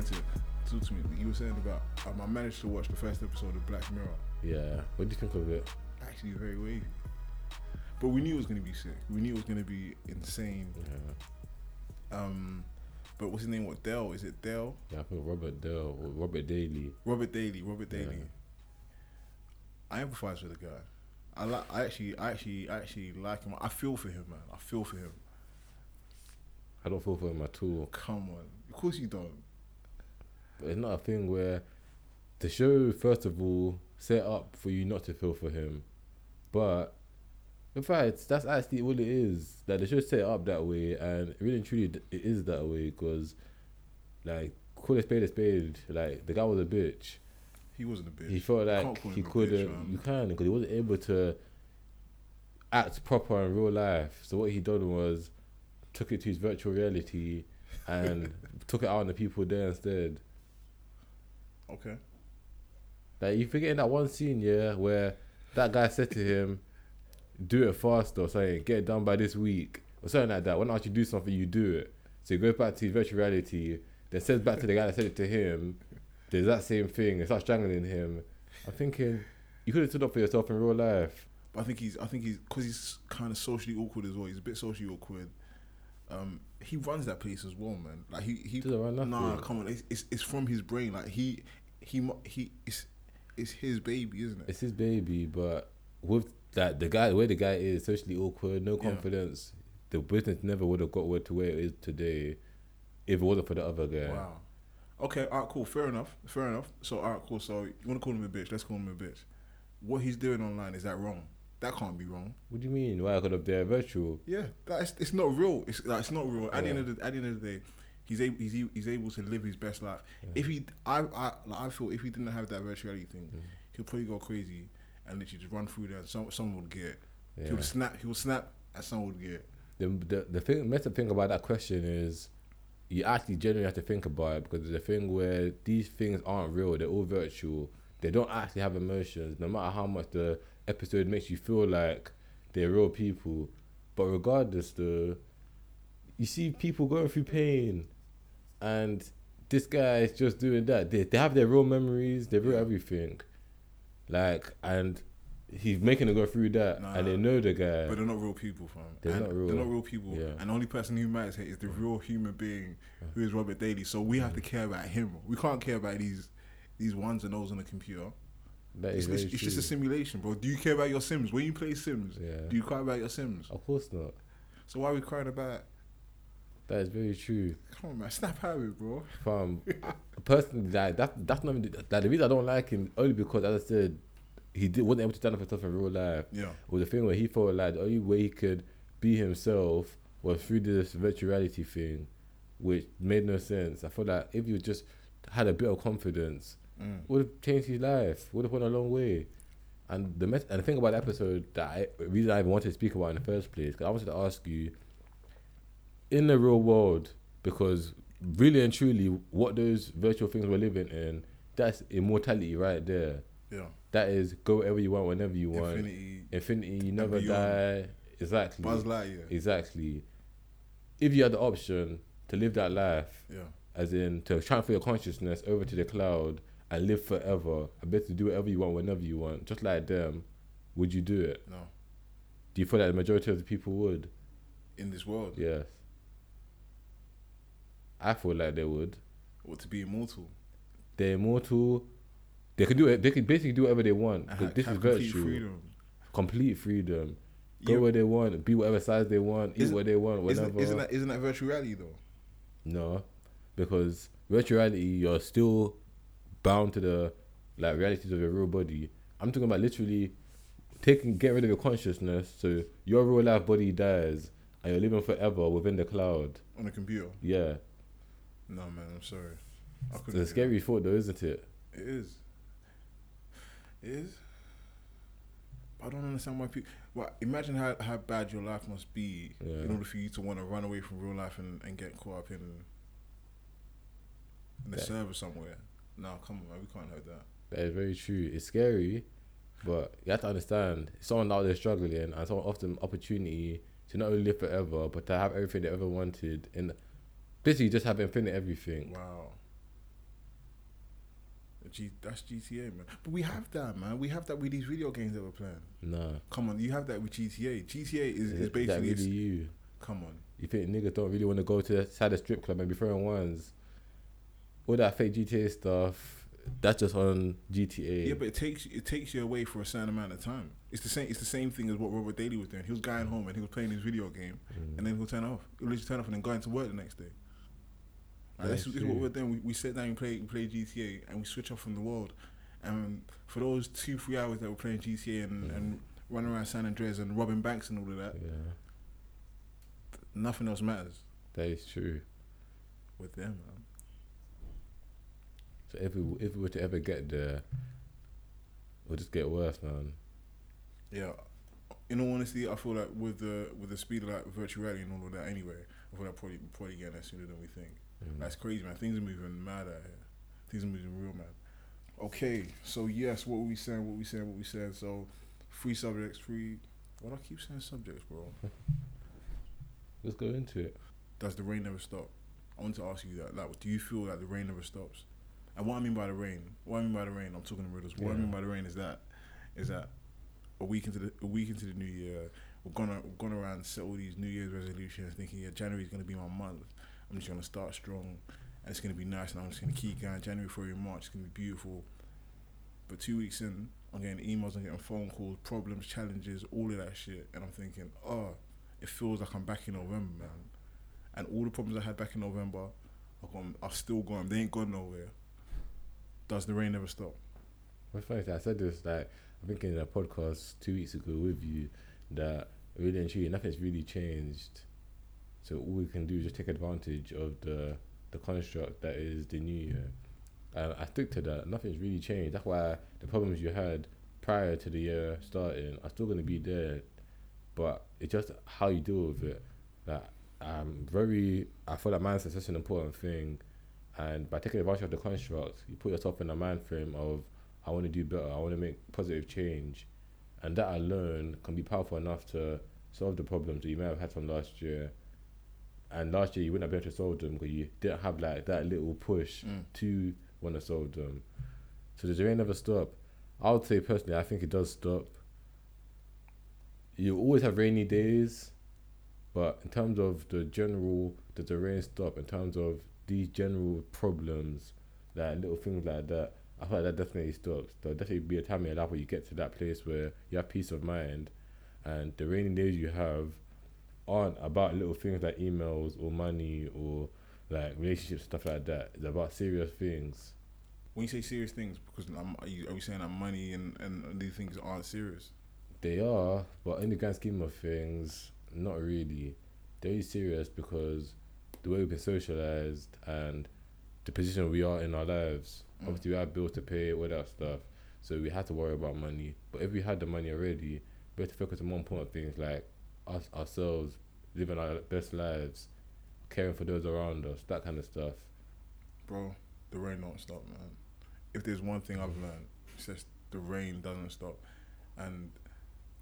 get into it. Talk to me. You were saying about I managed to watch the first episode of Black Mirror. Yeah. What do you think of it? Actually, very wavy. But we knew it was going to be sick. We knew it was going to be insane. Yeah. But what's his name? What, Dell? Is it Dell? Yeah, I think Robert Dell or Robert Daly. Robert Daly. Yeah. I empathize with the guy. I actually like him. I feel for him, man. I don't feel for him at all. Come on. Of course you don't. But it's not a thing where the show, first of all, set up for you not to feel for him. But in fact, that's actually all it is. Like, the show set it up that way, and really and truly it is that way, because, like, call a spade a spade. Like, the guy was a bitch. He wasn't a bitch. He felt like he couldn't. You can, because he wasn't able to act proper in real life. So what he done was took it to his virtual reality and took it out on the people there instead. Okay. Like, you forgetting that one scene, yeah, where that guy said to him, do it fast or something, get it done by this week or something like that. When I actually do something, you do it. So he goes back to his virtual reality, then says back to the guy that said it to him, there's that same thing, it's not strangling him. I'm thinking, you could have stood up for yourself in real life. But I think he's, because he's kind of socially awkward as well, he's a bit socially awkward. He runs that place as well, man. Like, he nah, come on, it's from his brain. Like, he it's his baby, isn't it? It's his baby, but with that, the guy, the way the guy is, socially awkward, no confidence, the business never would have got to where it is today if it wasn't for the other guy. Wow. Okay, alright, cool, fair enough. So, alright, cool, so you want to call him a bitch, let's call him a bitch. What he's doing online, is that wrong? That can't be wrong. What do you mean? Why? Because of their virtual? Yeah, it's not real. It's not real. At the end of the day, he's able to live his best life. Yeah. I feel if he didn't have that virtuality thing, he'll probably go crazy and literally just run through there. And someone would get it. Yeah. He would snap, and someone would get it. The thing about that question is, you actually generally have to think about it, because there's a thing where these things aren't real. They're all virtual. They don't actually have emotions, no matter how much the episode makes you feel like they're real people. But regardless though, you see people going through pain, and this guy is just doing that. They have their real memories, their real everything. Like, and he's making them go through that, and they know the guy. But they're not real people, fam. They're not real people. Yeah. And the only person who matters here is the real human being who is Robert Daly. So we have to care about him. We can't care about these ones and those on the computer. That it's just a simulation, bro. Do you care about your Sims? When you play Sims, do you cry about your Sims? Of course not. So why are we crying about it? That is very true. Come on, man, snap out of it, bro. Personally, like, that's not even, like, the reason I don't like him, only because, as I said, wasn't able to stand up for himself in real life. Yeah. Or the thing where he felt like the only way he could be himself was through this virtuality thing, which made no sense. I feel like if you just had a bit of confidence, would have changed his life, would have went a long way. And the thing about the episode that the reason I even wanted to speak about in the first place, because I wanted to ask you, in the real world, because really and truly what those virtual things we're living in, that's immortality right there. Yeah. That is, go wherever you want, whenever you want. Infinity, you never die. Exactly. Buzz Lightyear. Exactly. If you had the option to live that life, as in to transfer your consciousness over to the cloud and live forever, I bet, to do whatever you want, whenever you want, just like them, would you do it? No. Do you feel like the majority of the people would? In this world? Yes. I feel like they would. Or to be immortal? They're immortal. They can do it. They can basically do whatever they want. This is virtual. Complete freedom. Go where they want. Be whatever size they want. Eat what they want. Whatever. Isn't that virtual reality though? No, because virtual reality, you're still bound to the realities of your real body. I'm talking about literally get rid of your consciousness, so your real life body dies and you're living forever within the cloud. On a computer. Yeah. No, man, I'm sorry. It's a scary thought though, isn't it? It is. But I don't understand why people. Well, imagine how bad your life must be in order for you to want to run away from real life and get caught up in the server somewhere. No, come on, man, we can't have that. That is very true. It's scary, but you have to understand, someone out there struggling and someone offered them opportunity to not only live forever, but to have everything they ever wanted, and basically just have infinite everything. Wow. That's GTA, man. But we have that, man. We have that with these video games that we're playing. No. Come on, you have that with GTA. GTA is basically... That really you. Come on. You think niggas don't really want to go to the side of strip club and be throwing ones? All that fake GTA stuff, that's just on GTA. Yeah, but it takes you away for a certain amount of time. It's the same thing as what Robert Daly was doing. He was going home and he was playing his video game, and then he'll turn off. He'll literally turn off and then go into work the next day. Like, this is what we're doing. We sit down and play GTA, and we switch off from the world. And for those 2-3 hours that we're playing GTA and running around San Andreas and robbing banks and all of that, nothing else matters. That is true. With them, man. So if we were to ever get there, it'll just get worse, man. Yeah, in all honesty, I feel like with the speed of like virtual reality and all of that, anyway, I feel like probably getting there sooner than we think. That's crazy, man. Things are moving mad out here. Things are moving real mad. Okay, so yes, what we saying. So, three subjects. Why do I keep saying subjects, bro? Let's go into it. Does the rain never stop? I want to ask you that. Like, do you feel like the rain never stops? And what I mean by the rain, I'm talking in riddles. What I mean by the rain is that a week into the new year, we're gonna around and set all these New Year's resolutions, thinking January's gonna be my month. I'm just gonna start strong, and it's gonna be nice, and I'm just gonna keep going. January, February, March, it's gonna be beautiful. But 2 weeks in, I'm getting emails, I'm getting phone calls, problems, challenges, all of that shit, and I'm thinking, it feels like I'm back in November, man. And all the problems I had back in November, I've still got them. They ain't gone nowhere. Does the rain never stop? Well, first, I said this, like, I think in a podcast 2 weeks ago with you, that really and truly, nothing's really changed. So all we can do is just take advantage of the construct that is the new year. And I stick to that. Nothing's really changed. That's why the problems you had prior to the year starting are still going to be there. But it's just how you deal with it. Like, I feel like mindset's such an important thing. And by taking advantage of the construct, you put yourself in a mind frame of, I want to do better, I want to make positive change. And that alone can be powerful enough to solve the problems that you may have had from last year. And last year, you wouldn't have been able to solve them because you didn't have like that little push to want to solve them. So does the rain never stop? I would say personally, I think it does stop. You always have rainy days, but in terms of the general, does the rain stop? In terms of these general problems, like little things like that, I feel like that definitely stops. There'll definitely be a time in your life where you get to that place where you have peace of mind, and the rainy days you have aren't about little things like emails or money or like relationships, stuff like that. It's about serious things. When you say serious things, because are you saying that money and these things aren't serious? They are, but in the grand scheme of things, not really. They're serious because the way we've been socialised and the position we are in our lives. Obviously, we have bills to pay, all that stuff. So we have to worry about money. But if we had the money already, we have to focus on more important things like us, ourselves, living our best lives, caring for those around us, that kind of stuff. Bro, the rain don't stop, man. If there's one thing I've learned, it's just the rain doesn't stop. And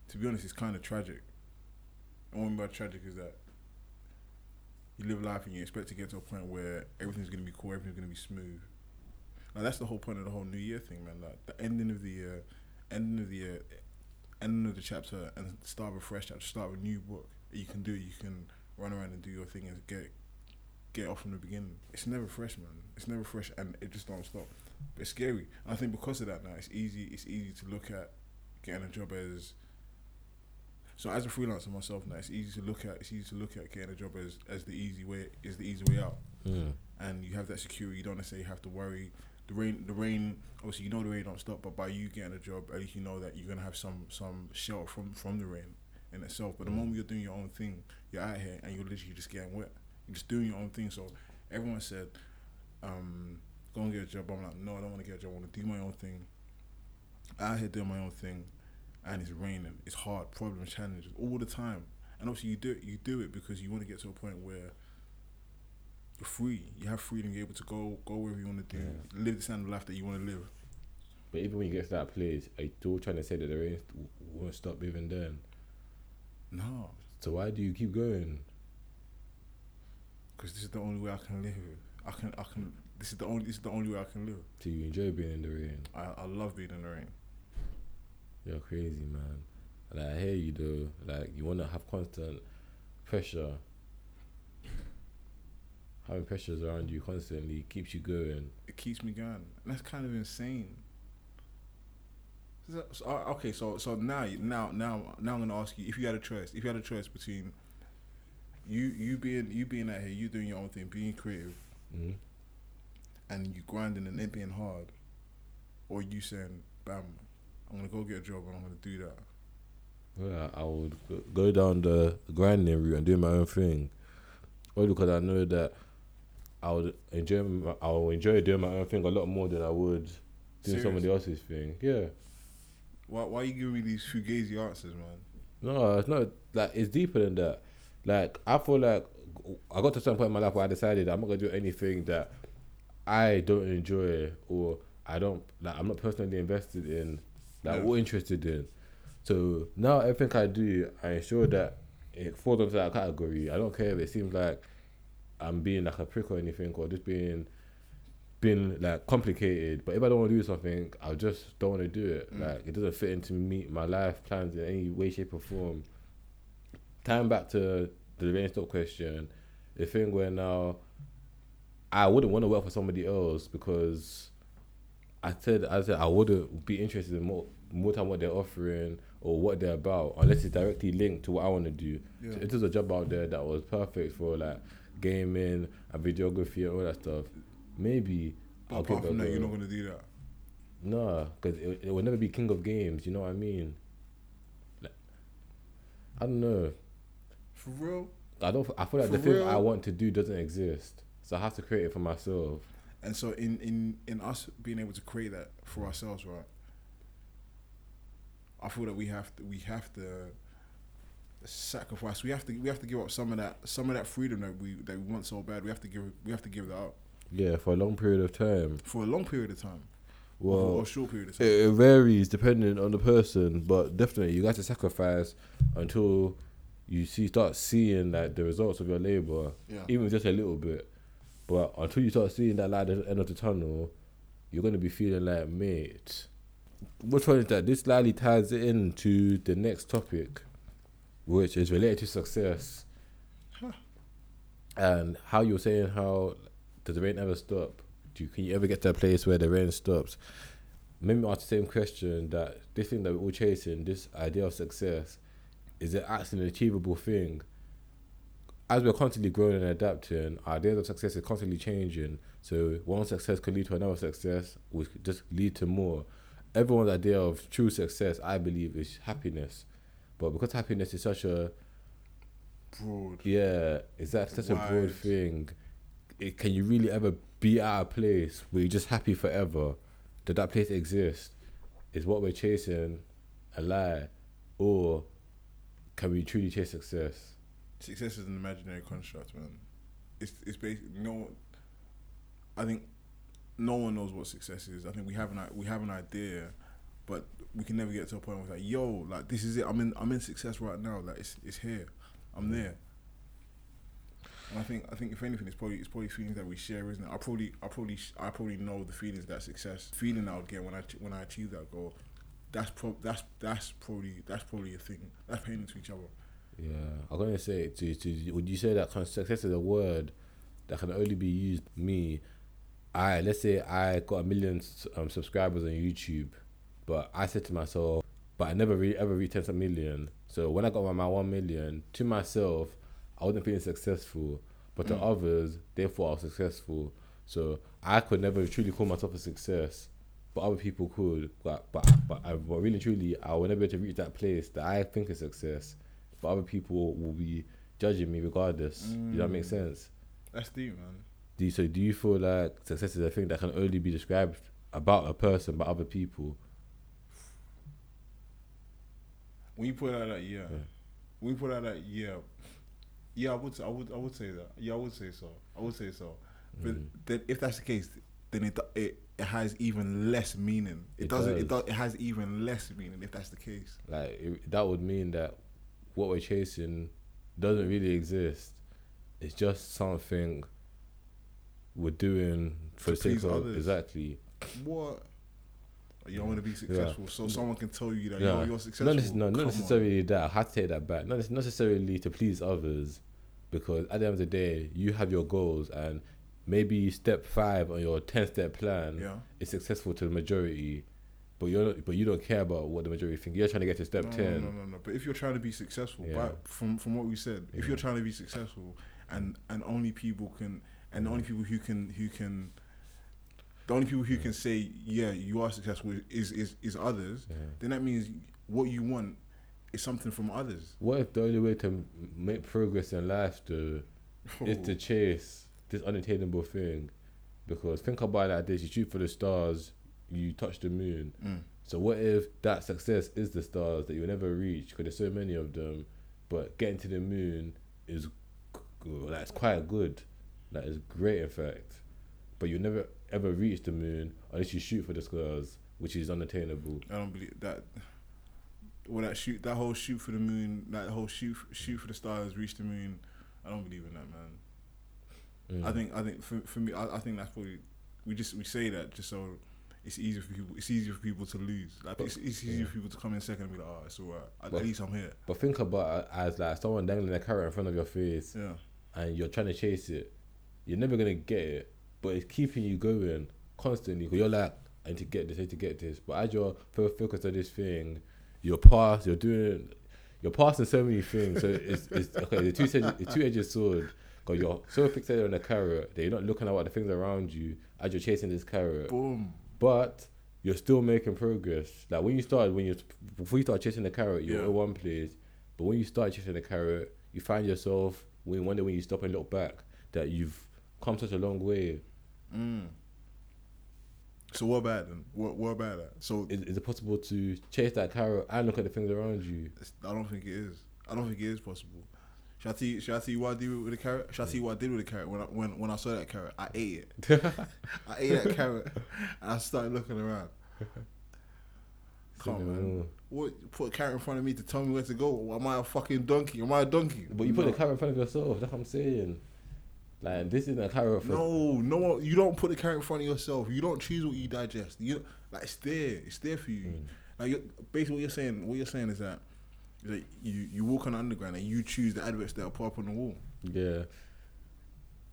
to be honest, it's kind of tragic. And what I mean by tragic is that you live life and you expect to get to a point where everything's going to be cool, everything's going to be smooth. Now, that's the whole point of the whole New Year thing, man. Like, the ending of the year, ending of the chapter, and start with a fresh chapter, start with a new book. You can do it, you can run around and do your thing and get off from the beginning. It's never fresh, man. It's never fresh, and it just don't stop. It's scary. And I think because of that now, it's easy to look at getting a job as... So as a freelancer myself now, it's easy to look at getting a job as the easy way out. Yeah. And you have that security, you don't necessarily have to worry. The rain obviously, you know the rain don't stop, but by you getting a job, at least you know that you're gonna have some shelter from the rain in itself. But the moment you're doing your own thing, you're out here and you're literally just getting wet. You're just doing your own thing. So everyone said, go and get a job. I'm like, no, I don't wanna get a job, I wanna do my own thing. Out here doing my own thing. And it's raining, it's hard, problems, challenges, all the time. And obviously you do it because you want to get to a point where you're free. You have freedom, you're able to go wherever you want to do, live the kind of life that you want to live. But even when you get to that place, are you still trying to say that the rain won't stop even then? No. So why do you keep going? Because this is the only way I can live. I can This is the only way I can live. Do you enjoy being in the rain? I love being in the rain. You're crazy, man. Like, I hear you though. Like, you wanna have constant pressure. Having pressures around you constantly keeps you going. It keeps me going. And that's kind of insane. So now I'm gonna ask you, if you had a choice between you being out here, you doing your own thing, being creative, mm-hmm. and you grinding and it being hard, or you saying, "Bam, I'm gonna go get a job and I'm gonna do that." Yeah, I would go down the grinding route and do my own thing, only because I know that I would enjoy doing my own thing a lot more than I would doing somebody else's thing. Yeah. Why are you giving me these fugazi answers, man? No, it's not. Like, it's deeper than that. Like, I feel like I got to some point in my life where I decided I'm not gonna do anything that I don't enjoy or I don't like. I'm not personally invested in, like, or interested in. So now everything I do, I ensure that it falls into that category. I don't care if it seems like I'm being like a prick or anything, or just being like complicated, but if I don't want to do something, I just don't want to do it. Like, it doesn't fit into me, my life plans in any way, shape or form. Time back to the rainstop question, the thing where now I wouldn't want to work for somebody else because I said I wouldn't be interested in more time what they're offering or what they're about, unless it's directly linked to what I want to do. Yeah. So it was a job out there that was perfect for like gaming and videography and all that stuff. Maybe, but apart from that, you're not gonna do that. Nah, because it will never be king of games. You know what I mean? Like, I don't know. For real? I feel like the thing I want to do doesn't exist, so I have to create it for myself. And so, in us being able to create that for ourselves, right? I feel that we have to sacrifice. We have to give up some of that freedom that we want so bad. We have to give that up. Yeah, for a long period of time. Well, or a short period of time. It varies depending on the person, but definitely you got to sacrifice until you start seeing like the results of your labor, yeah. Even just a little bit. But until you start seeing that light at the end of the tunnel, you're gonna be feeling like, mate, which one is that? This slightly ties into the next topic, which is related to success, and how you're saying how. Does the rain ever stop? Can you ever get to a place where the rain stops? Maybe ask the same question, that this thing that we're all chasing, this idea of success, is it actually an achievable thing? As we're constantly growing and adapting, our ideas of success is constantly changing. So one success could lead to another success, which could just lead to more. Everyone's idea of true success, I believe, is happiness. But because happiness is such a... broad. Yeah, it's such a broad thing. Can you really ever be at a place where you're just happy forever? Did that place exist? Is what we're chasing a lie? Or can we truly chase success? Success is an imaginary construct, man. It's basically I think no one knows what success is. I think we have an idea, but we can never get to a point where it's like, yo, like, this is it. I'm in success right now. Like, it's here. I'm there. And I think if anything, it's probably feelings that we share, isn't it? I probably know the feelings that feeling I would get when I achieve that goal. That's probably a thing that's pertaining to each other. Yeah, I'm gonna say to would you say that success is a word that can only be used? Let's say I got 1 million subscribers on YouTube, but I said to myself, but I never really ever reached 1 million. So when I got my 1 million, to myself, I wasn't feeling successful, but to others, they thought I was successful. So I could never truly call myself a success, but other people could. But really truly, I will never be able to reach that place that I think is success. But other people will be judging me regardless. Does that make sense? That's deep, man. Do you feel like success is a thing that can only be described about a person by other people? When you put out that yeah, when you put out that yeah. Yeah, I would say that. Yeah, I would say so. But then, if that's the case, then it has even less meaning. It has even less meaning if that's the case. Like, that would mean that what we're chasing doesn't really exist. It's just something we're doing for the sake of exactly. What? You don't want to be successful, so someone can tell you that you're successful. Not necessarily that. I had to take that back. Not necessarily to please others, because at the end of the day, you have your goals, and maybe step 5 on your 10-step plan is successful to the majority, but you don't care about what the majority think. You're trying to get to step 10. No. But if you're trying to be successful, from what we said, if you're trying to be successful, and only people can, and the only people who can. The only people who can say, yeah, you are successful is others, then that means what you want is something from others. What if the only way to make progress in life is to chase this unattainable thing? Because think about it like this, you shoot for the stars, you touch the moon. So what if that success is the stars that you'll never reach, because there's so many of them, but getting to the moon is it's quite good. It's great, in fact. But you'll never ever reach the moon unless you shoot for the stars, which is unattainable. I don't believe that. Well, that whole shoot for the stars, reach the moon. I don't believe in that, man. I think for me, I think that's probably we say that just so it's easier for people. It's easier for people to lose. Like, but it's easier for people to come in second and be like, oh, it's alright. At least I'm here. But think about it as like someone dangling a carrot in front of your face, and you're trying to chase it. You're never gonna get it. But it's keeping you going constantly, because you're like, I need to get this, I need to get this. But as you're focused on this thing, you're passing so many things. So it's okay. The two-edged sword, because you're so fixated on the carrot that you're not looking at what the things around you as you're chasing this carrot. Boom. But you're still making progress. Like before you start chasing the carrot, you're in one place. But when you start chasing the carrot, you find yourself one day when you stop and look back that you've come such a long way. So what about them? What about that? So is it possible to chase that carrot and look at the things around you? I don't think it is. I don't think it is possible. Should I see what I did with the carrot? Should I see what I did with the carrot? When I saw that carrot, I ate it. I ate that carrot and I started looking around. Come on, man. What, put a carrot in front of me to tell me where to go? Am I a fucking donkey? Am I a donkey? But you put the carrot in front of yourself. That's what I'm saying. Like, this isn't a carrot. No, you don't put the carrot in front of yourself. You don't choose what you digest. It's there for you. Like, basically, what you're saying is that you walk on the underground and you choose the adverts that are put up on the wall. Yeah,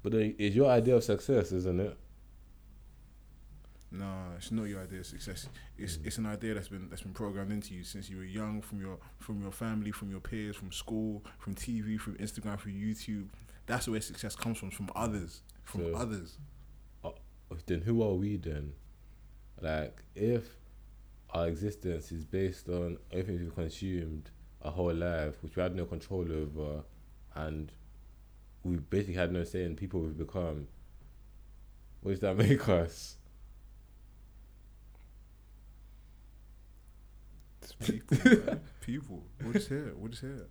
but it's your idea of success, isn't it? No, it's not your idea of success. It's an idea that's been programmed into you since you were young, from your family, from your peers, from school, from TV, from Instagram, from YouTube. That's where success comes from others. Then who are we then? Like, if our existence is based on everything we've consumed our whole life, which we had no control over, and we basically had no say in people we've become, what does that make us? It's people, man. People. We're just here.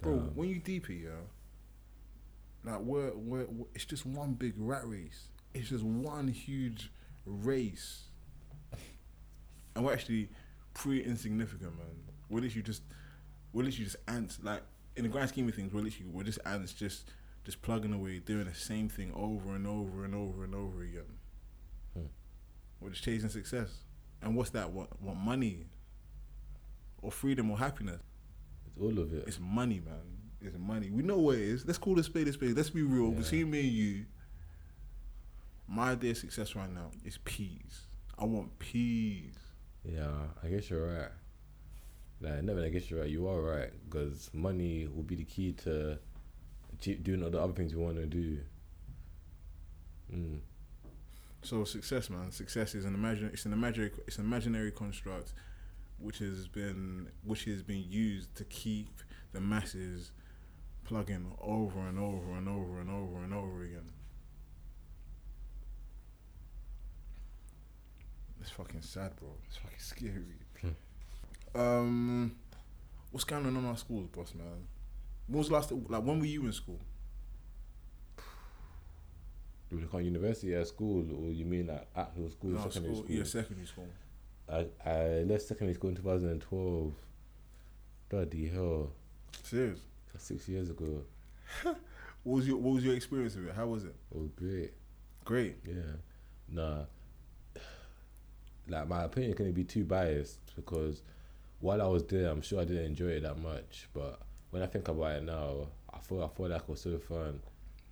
Bro, when you deep it, like, we're it's just one big rat race. It's just one huge race. And we're actually pretty insignificant, man. We're literally just ants. Like, in the grand scheme of things, we're just ants, just plugging away, doing the same thing over and over and over and over again. We're just chasing success. And what's that? What money? Or freedom or happiness? It's all of it. It's money, man. It's money. We know what it is. Let's call it spade a spade. Let's be real. Yeah. Between me and you, my idea of success right now is peas. I want peas. Yeah, I guess you're right. Like, never, I guess you're right. You are right, because money will be the key to doing all the other things you want to do. So success, man. Success is an imaginary construct, which has been used to keep the masses plugging over and over and over and over and over again. It's fucking sad, bro. It's fucking scary. What's going on in our schools, boss, man? When was the last? Like, when were you in school? You mean like university at school, or you mean like actual school, secondary school? Yeah, secondary school. I left secondary school in 2012. Bloody hell. Serious? That's 6 years ago. What was your experience of it? How was it? It was great. Great. Yeah. Nah. Like, my opinion couldn't be too biased, because while I was there, I'm sure I didn't enjoy it that much. But when I think about it now, I thought that was so fun.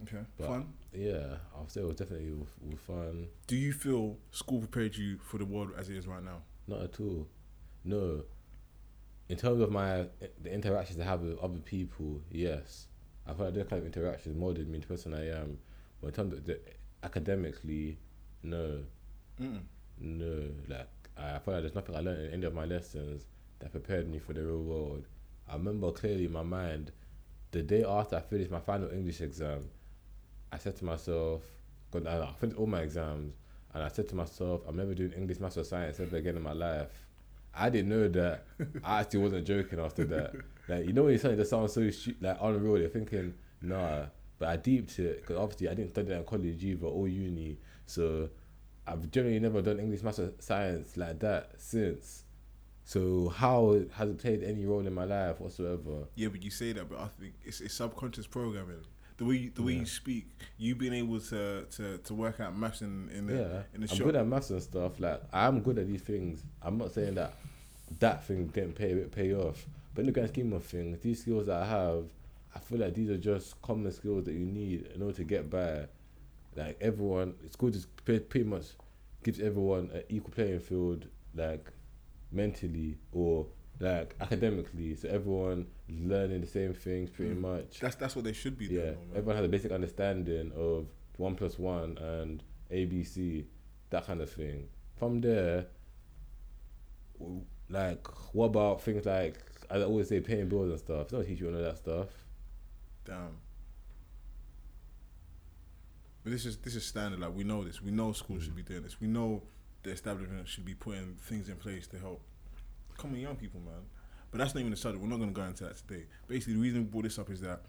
Okay. But fun? Yeah, I'll say it was definitely was fun. Do you feel school prepared you for the world as it is right now? Not at all. No. In terms of the interactions I have with other people, yes. I feel like those kind of interactions molded me into the person I am. But in terms of academically, no. Mm-mm. No. Like, I feel like there's nothing I learned in any of my lessons that prepared me for the real world. I remember clearly in my mind, the day after I finished my final English exam, I said to myself, because I finished all my exams, and I said to myself, I'm never doing English, maths, or science ever again in my life. I didn't know that. I actually wasn't joking after that. Like, you know when you something that sounds so unreal, you're thinking, nah. But I deeped it, because obviously I didn't study that in college either, or uni. So I've generally never done English, maths, or science like that since. So how has it played any role in my life whatsoever? Yeah, but you say that, but I think it's subconscious programming. The way you speak, you being able to work out maths in the shop. I'm good at maths and stuff. Like, I'm good at these things. I'm not saying that thing didn't pay off. But in the grand scheme of things, these skills that I have, I feel like these are just common skills that you need in order to get by. Like, everyone, school just pretty much gives everyone an equal playing field, like, mentally or like academically, so everyone is learning the same things pretty much. That's what they should be doing. Yeah, though, everyone has a basic understanding of 1+1 and ABC, that kind of thing. From there, like, what about things like, I always say, paying bills and stuff? They don't teach you all of that stuff. Damn. But this is standard. Like, we know this. We know schools should be doing this. We know the establishment should be putting things in place to help. Come on, young people, man. But that's not even the subject. We're not going to go into that today. Basically, the reason we brought this up is that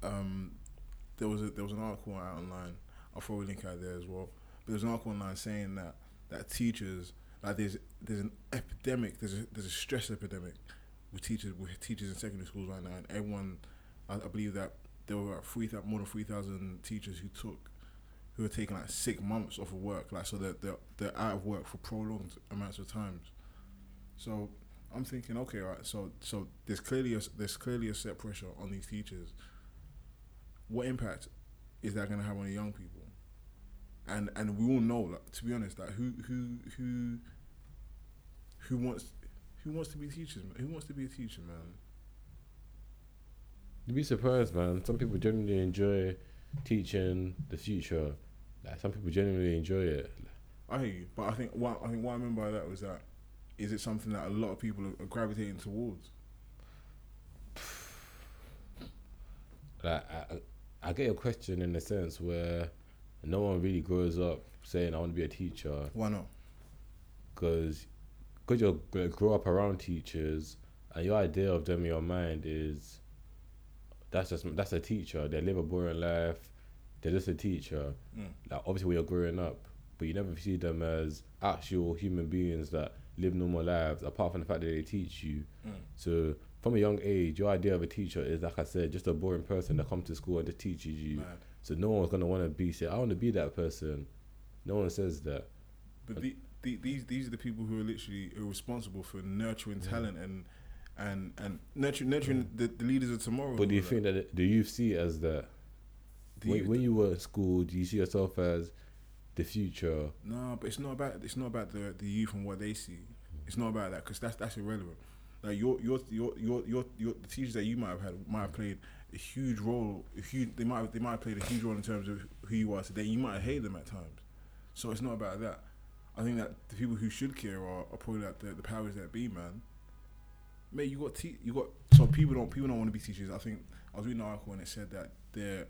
there was an article out online. I'll throw a link out there as well. But there's an article online saying that teachers, like, there's an epidemic. There's a stress epidemic with teachers in secondary schools right now. And everyone, I believe that there were more than 3,000 teachers who were taking like 6 months off of work. Like, so they're out of work for prolonged amounts of times. So I'm thinking, okay, all right. So there's clearly a set pressure on these teachers. What impact is that going to have on the young people? And we all know, like, to be honest, like, who wants to be teachers? Man? Who wants to be a teacher, man? You'd be surprised, man. Some people generally enjoy teaching the future. Like, some people generally enjoy it. I hear you, but I think what I meant by that was that. Is it something that a lot of people are gravitating towards? Like, I get your question in the sense where no one really grows up saying, I want to be a teacher. Why not? Because you're going to grow up around teachers, and your idea of them in your mind is, that's a teacher. They live a boring life. They're just a teacher. Mm. Like, obviously, when you're growing up, but you never see them as actual human beings that live normal lives, apart from the fact that they teach you. Mm. So from a young age, your idea of a teacher is, like I said, just a boring person that comes to school and just teaches you. Mad. So no one's gonna want to say, I want to be that person. No one says that. But these are the people who are literally responsible for nurturing talent and nurturing the leaders of tomorrow. But do you think that the youth see it as that? When you were at school, do you see yourself as the future? No, but it's not about the youth and what they see. It's not about that, because that's irrelevant. Like, your the teachers that you might have played a huge role. They might have played a huge role in terms of who you are today. You might have hated them at times. So it's not about that. I think that the people who should care are probably like the powers that be, man. Mate, so people don't want to be teachers. I think I was reading an article and it said that the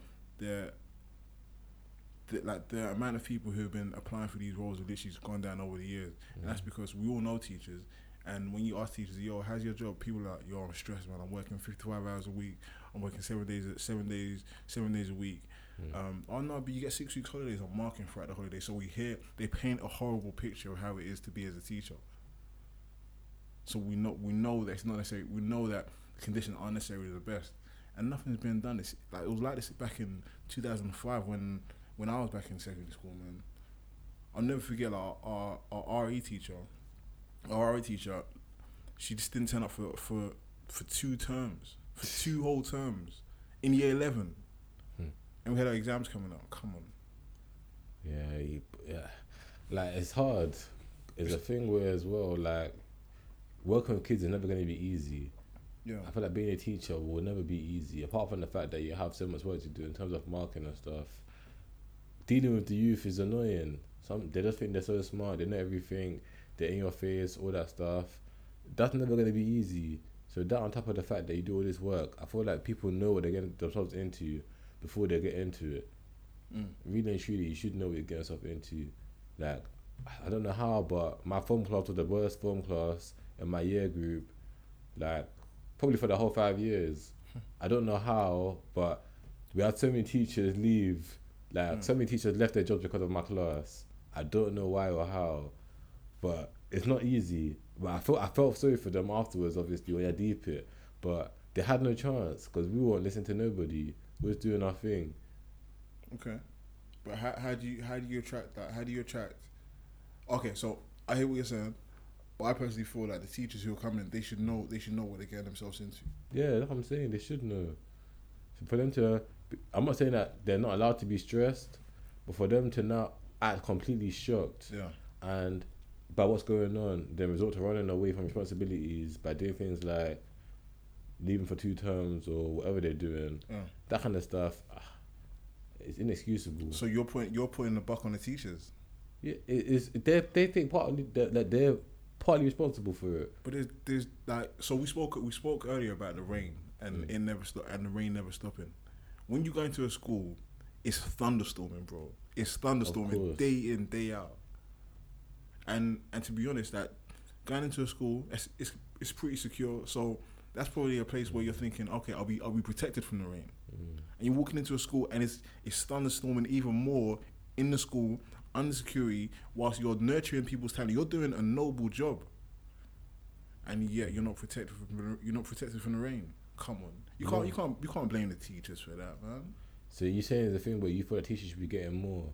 amount of people who have been applying for these roles have literally gone down over the years. And that's because we all know teachers, and when you ask teachers, yo, how's your job? People are like, yo, I'm stressed, man. I'm working 55 hours a week. I'm working 7 days a week. Oh no, but you get 6 weeks holidays. I'm marking throughout the holiday. So we hear they paint a horrible picture of how it is to be as a teacher. So we know that it's not necessary. We know that conditions aren't necessarily the best. and nothing's being done. It's like, it was like this back in 2005 when I was back in secondary school, man. I'll never forget our RE teacher. Our RE teacher, she just didn't turn up for 2 terms, for 2 whole terms in year 11. And we had our exams coming up. Come on. Yeah. Like, it's hard. It's a thing where as well, like, working with kids is never going to be easy. Yeah. I feel like being a teacher will never be easy, apart from the fact that you have so much work to do in terms of marking and stuff. Dealing with the youth is annoying. They just think they're so smart, they know everything, they're in your face, all that stuff. That's never going to be easy. So that on top of the fact that you do all this work, I feel like people know what they're getting themselves into before they get into it. Really and truly, you should know what you're getting yourself into. Like, I don't know how, but my film class was the worst film class in my year group, like, probably for the whole 5 years. I don't know how, but we had so many teachers leave. Like, so many teachers left their jobs because of my class. I don't know why or how, but it's not easy. But I felt sorry for them afterwards, obviously, when I deep it. But they had no chance because we weren't listening to nobody. We was doing our thing. Okay, but how do you attract that? How do you attract? Okay, so I hear what you're saying, but I personally feel like the teachers who are coming, they should know what they're getting themselves into. Yeah, that's what I'm saying. They should know. So for them to, I'm not saying that they're not allowed to be stressed, but for them to now act completely shocked, yeah, and by what's going on, then resort to running away from responsibilities by doing things like leaving for 2 terms or whatever they're doing, that kind of stuff. It's inexcusable. So you're putting the buck on the teachers. Yeah, they think partly that they're partly responsible for it. But there's like, so we spoke earlier about the rain and it never and the rain never stopping. When you go into a school, it's thunderstorming, bro. It's thunderstorming day in, day out. And to be honest, that going into a school, it's pretty secure. So that's probably a place where you're thinking, okay, I'll be protected from the rain. And you're walking into a school and it's thunderstorming even more in the school, under security, whilst you're nurturing people's talent. You're doing a noble job. And yet you're not protected from the rain. Come on. You can't blame the teachers for that, man. So you're saying the thing where you thought the teachers should be getting more.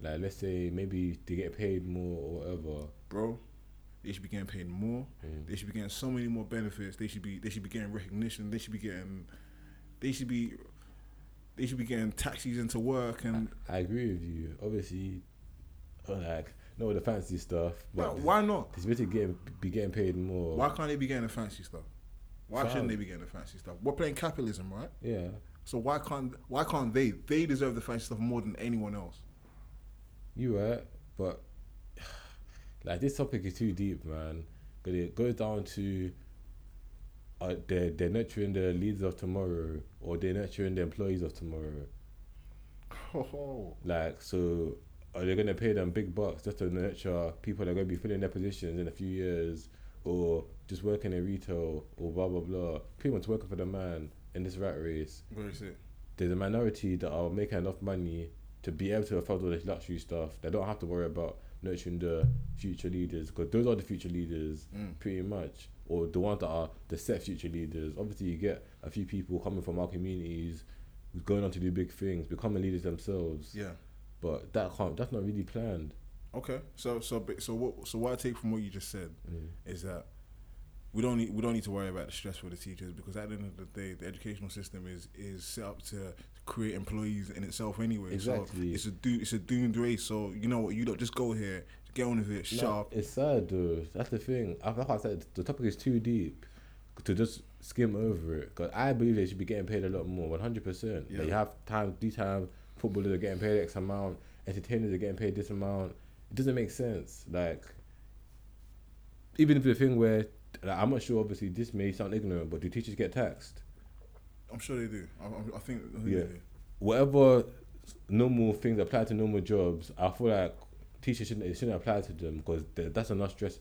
Like, let's say maybe they get paid more or whatever. Bro, they should be getting paid more. They should be getting so many more benefits. They should be getting recognition. They should be getting taxis into work. And I agree with you. Obviously, like, no, the fancy stuff. But no, why not? They should be getting paid more. Why can't they be getting the fancy stuff? Why shouldn't they be getting the fancy stuff? We're playing capitalism, right? Yeah. So why can't they? They deserve the fancy stuff more than anyone else. You right, but like, this topic is too deep, man. Cause it goes down to they're nurturing the leaders of tomorrow, or they're nurturing the employees of tomorrow. Oh. Like, so are they gonna pay them big bucks just to nurture people that are gonna be filling their positions in a few years, or just working in retail, or blah blah blah? Pretty much working for the man in this rat race. Where is it? There's a minority that are making enough money to be able to afford all this luxury stuff. They don't have to worry about nurturing the future leaders, because those are the future leaders, pretty much, or the ones that are the set future leaders. Obviously, you get a few people coming from our communities who's going on to do big things, becoming leaders themselves. Yeah, but that's not really planned. Okay, so what I take from what you just said is that we don't need to worry about the stress for the teachers, because at the end of the day, the educational system is set up to create employees in itself anyway. Exactly. So it's a doomed race. So you know what, you don't just go here, get on with it, shut up. It's sad though. That's the thing. Like I said, the topic is too deep to just skim over it. Because I believe they should be getting paid a lot more, 100%. Yeah. Like, you have time, footballers are getting paid X amount, entertainers are getting paid this amount. It doesn't make sense. Like, even if the thing where, like, I'm not sure, obviously this may sound ignorant, but do teachers get taxed? I'm sure they do. I think yeah. They do. Whatever normal things apply to normal jobs, I feel like teachers shouldn't apply to them, because that's enough stress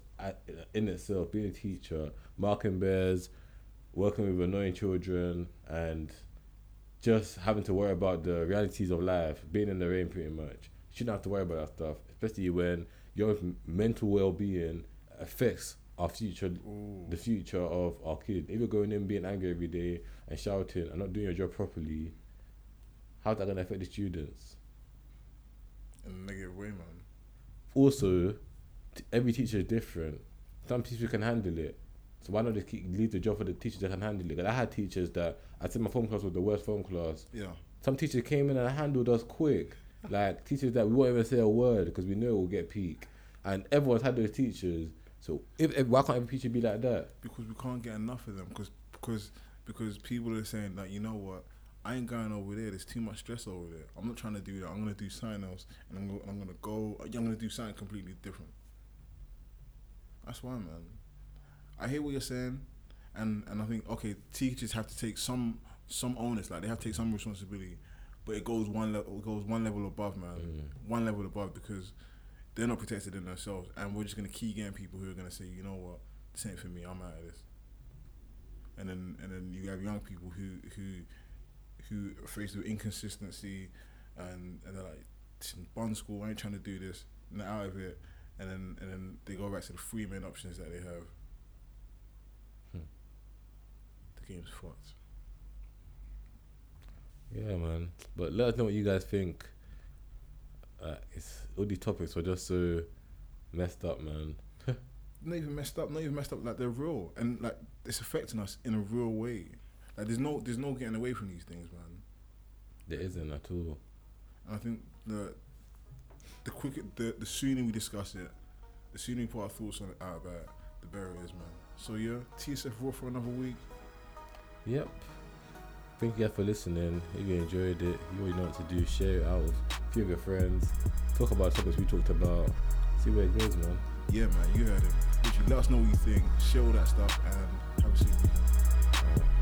in itself, being a teacher, marking bears, working with annoying children, and just having to worry about the realities of life, being in the rain pretty much. You shouldn't have to worry about that stuff, especially when your mental well-being affects our future, the future of our kids. If you're going in being angry every day and shouting and not doing your job properly, how's that gonna affect the students? In a negative way, man. Also, every teacher is different. Some teachers can handle it, so why not just leave the job for the teachers that can handle it? Because I had teachers that I said my phone class was the worst phone class. Yeah. Some teachers came in and handled us quick, like teachers that we won't even say a word because we know we'll get peak. And everyone's had those teachers. So if why can't every teacher be like that? Because we can't get enough of them. Because people are saying that, you know what, I ain't going over there. There's too much stress over there. I'm not trying to do that. I'm gonna do something else, and I'm gonna do something completely different. That's why, man. I hear what you're saying, and I think, okay, teachers have to take some onus, like they have to take some responsibility, but it goes one level above, man. One level above, because they're not protected in themselves, and we're just gonna keep getting people who are gonna say, you know what, this ain't for me, I'm out of this. And then you have young people who are faced with inconsistency, and they're like, bun school, I ain't trying to do this, and they're out of it, and then they go back to the three main options that they have. The game's fucked. Yeah, man. But let us know what you guys think. All these topics were just so messed up, man. Not even messed up. Like, they're real, and like it's affecting us in a real way. Like there's no getting away from these things, man. There isn't at all. And I think the sooner we discuss it, the sooner we put our thoughts on it out about it, the better it is, man. So yeah, TSF Raw for another week. Yep. Thank you guys for listening. If you enjoyed it, you already know what to do. Share it out with a few of your friends. Talk about topics we talked about. See where it goes, man. Yeah, man, you heard it. Let us know what you think. Share all that stuff and have a safe weekend.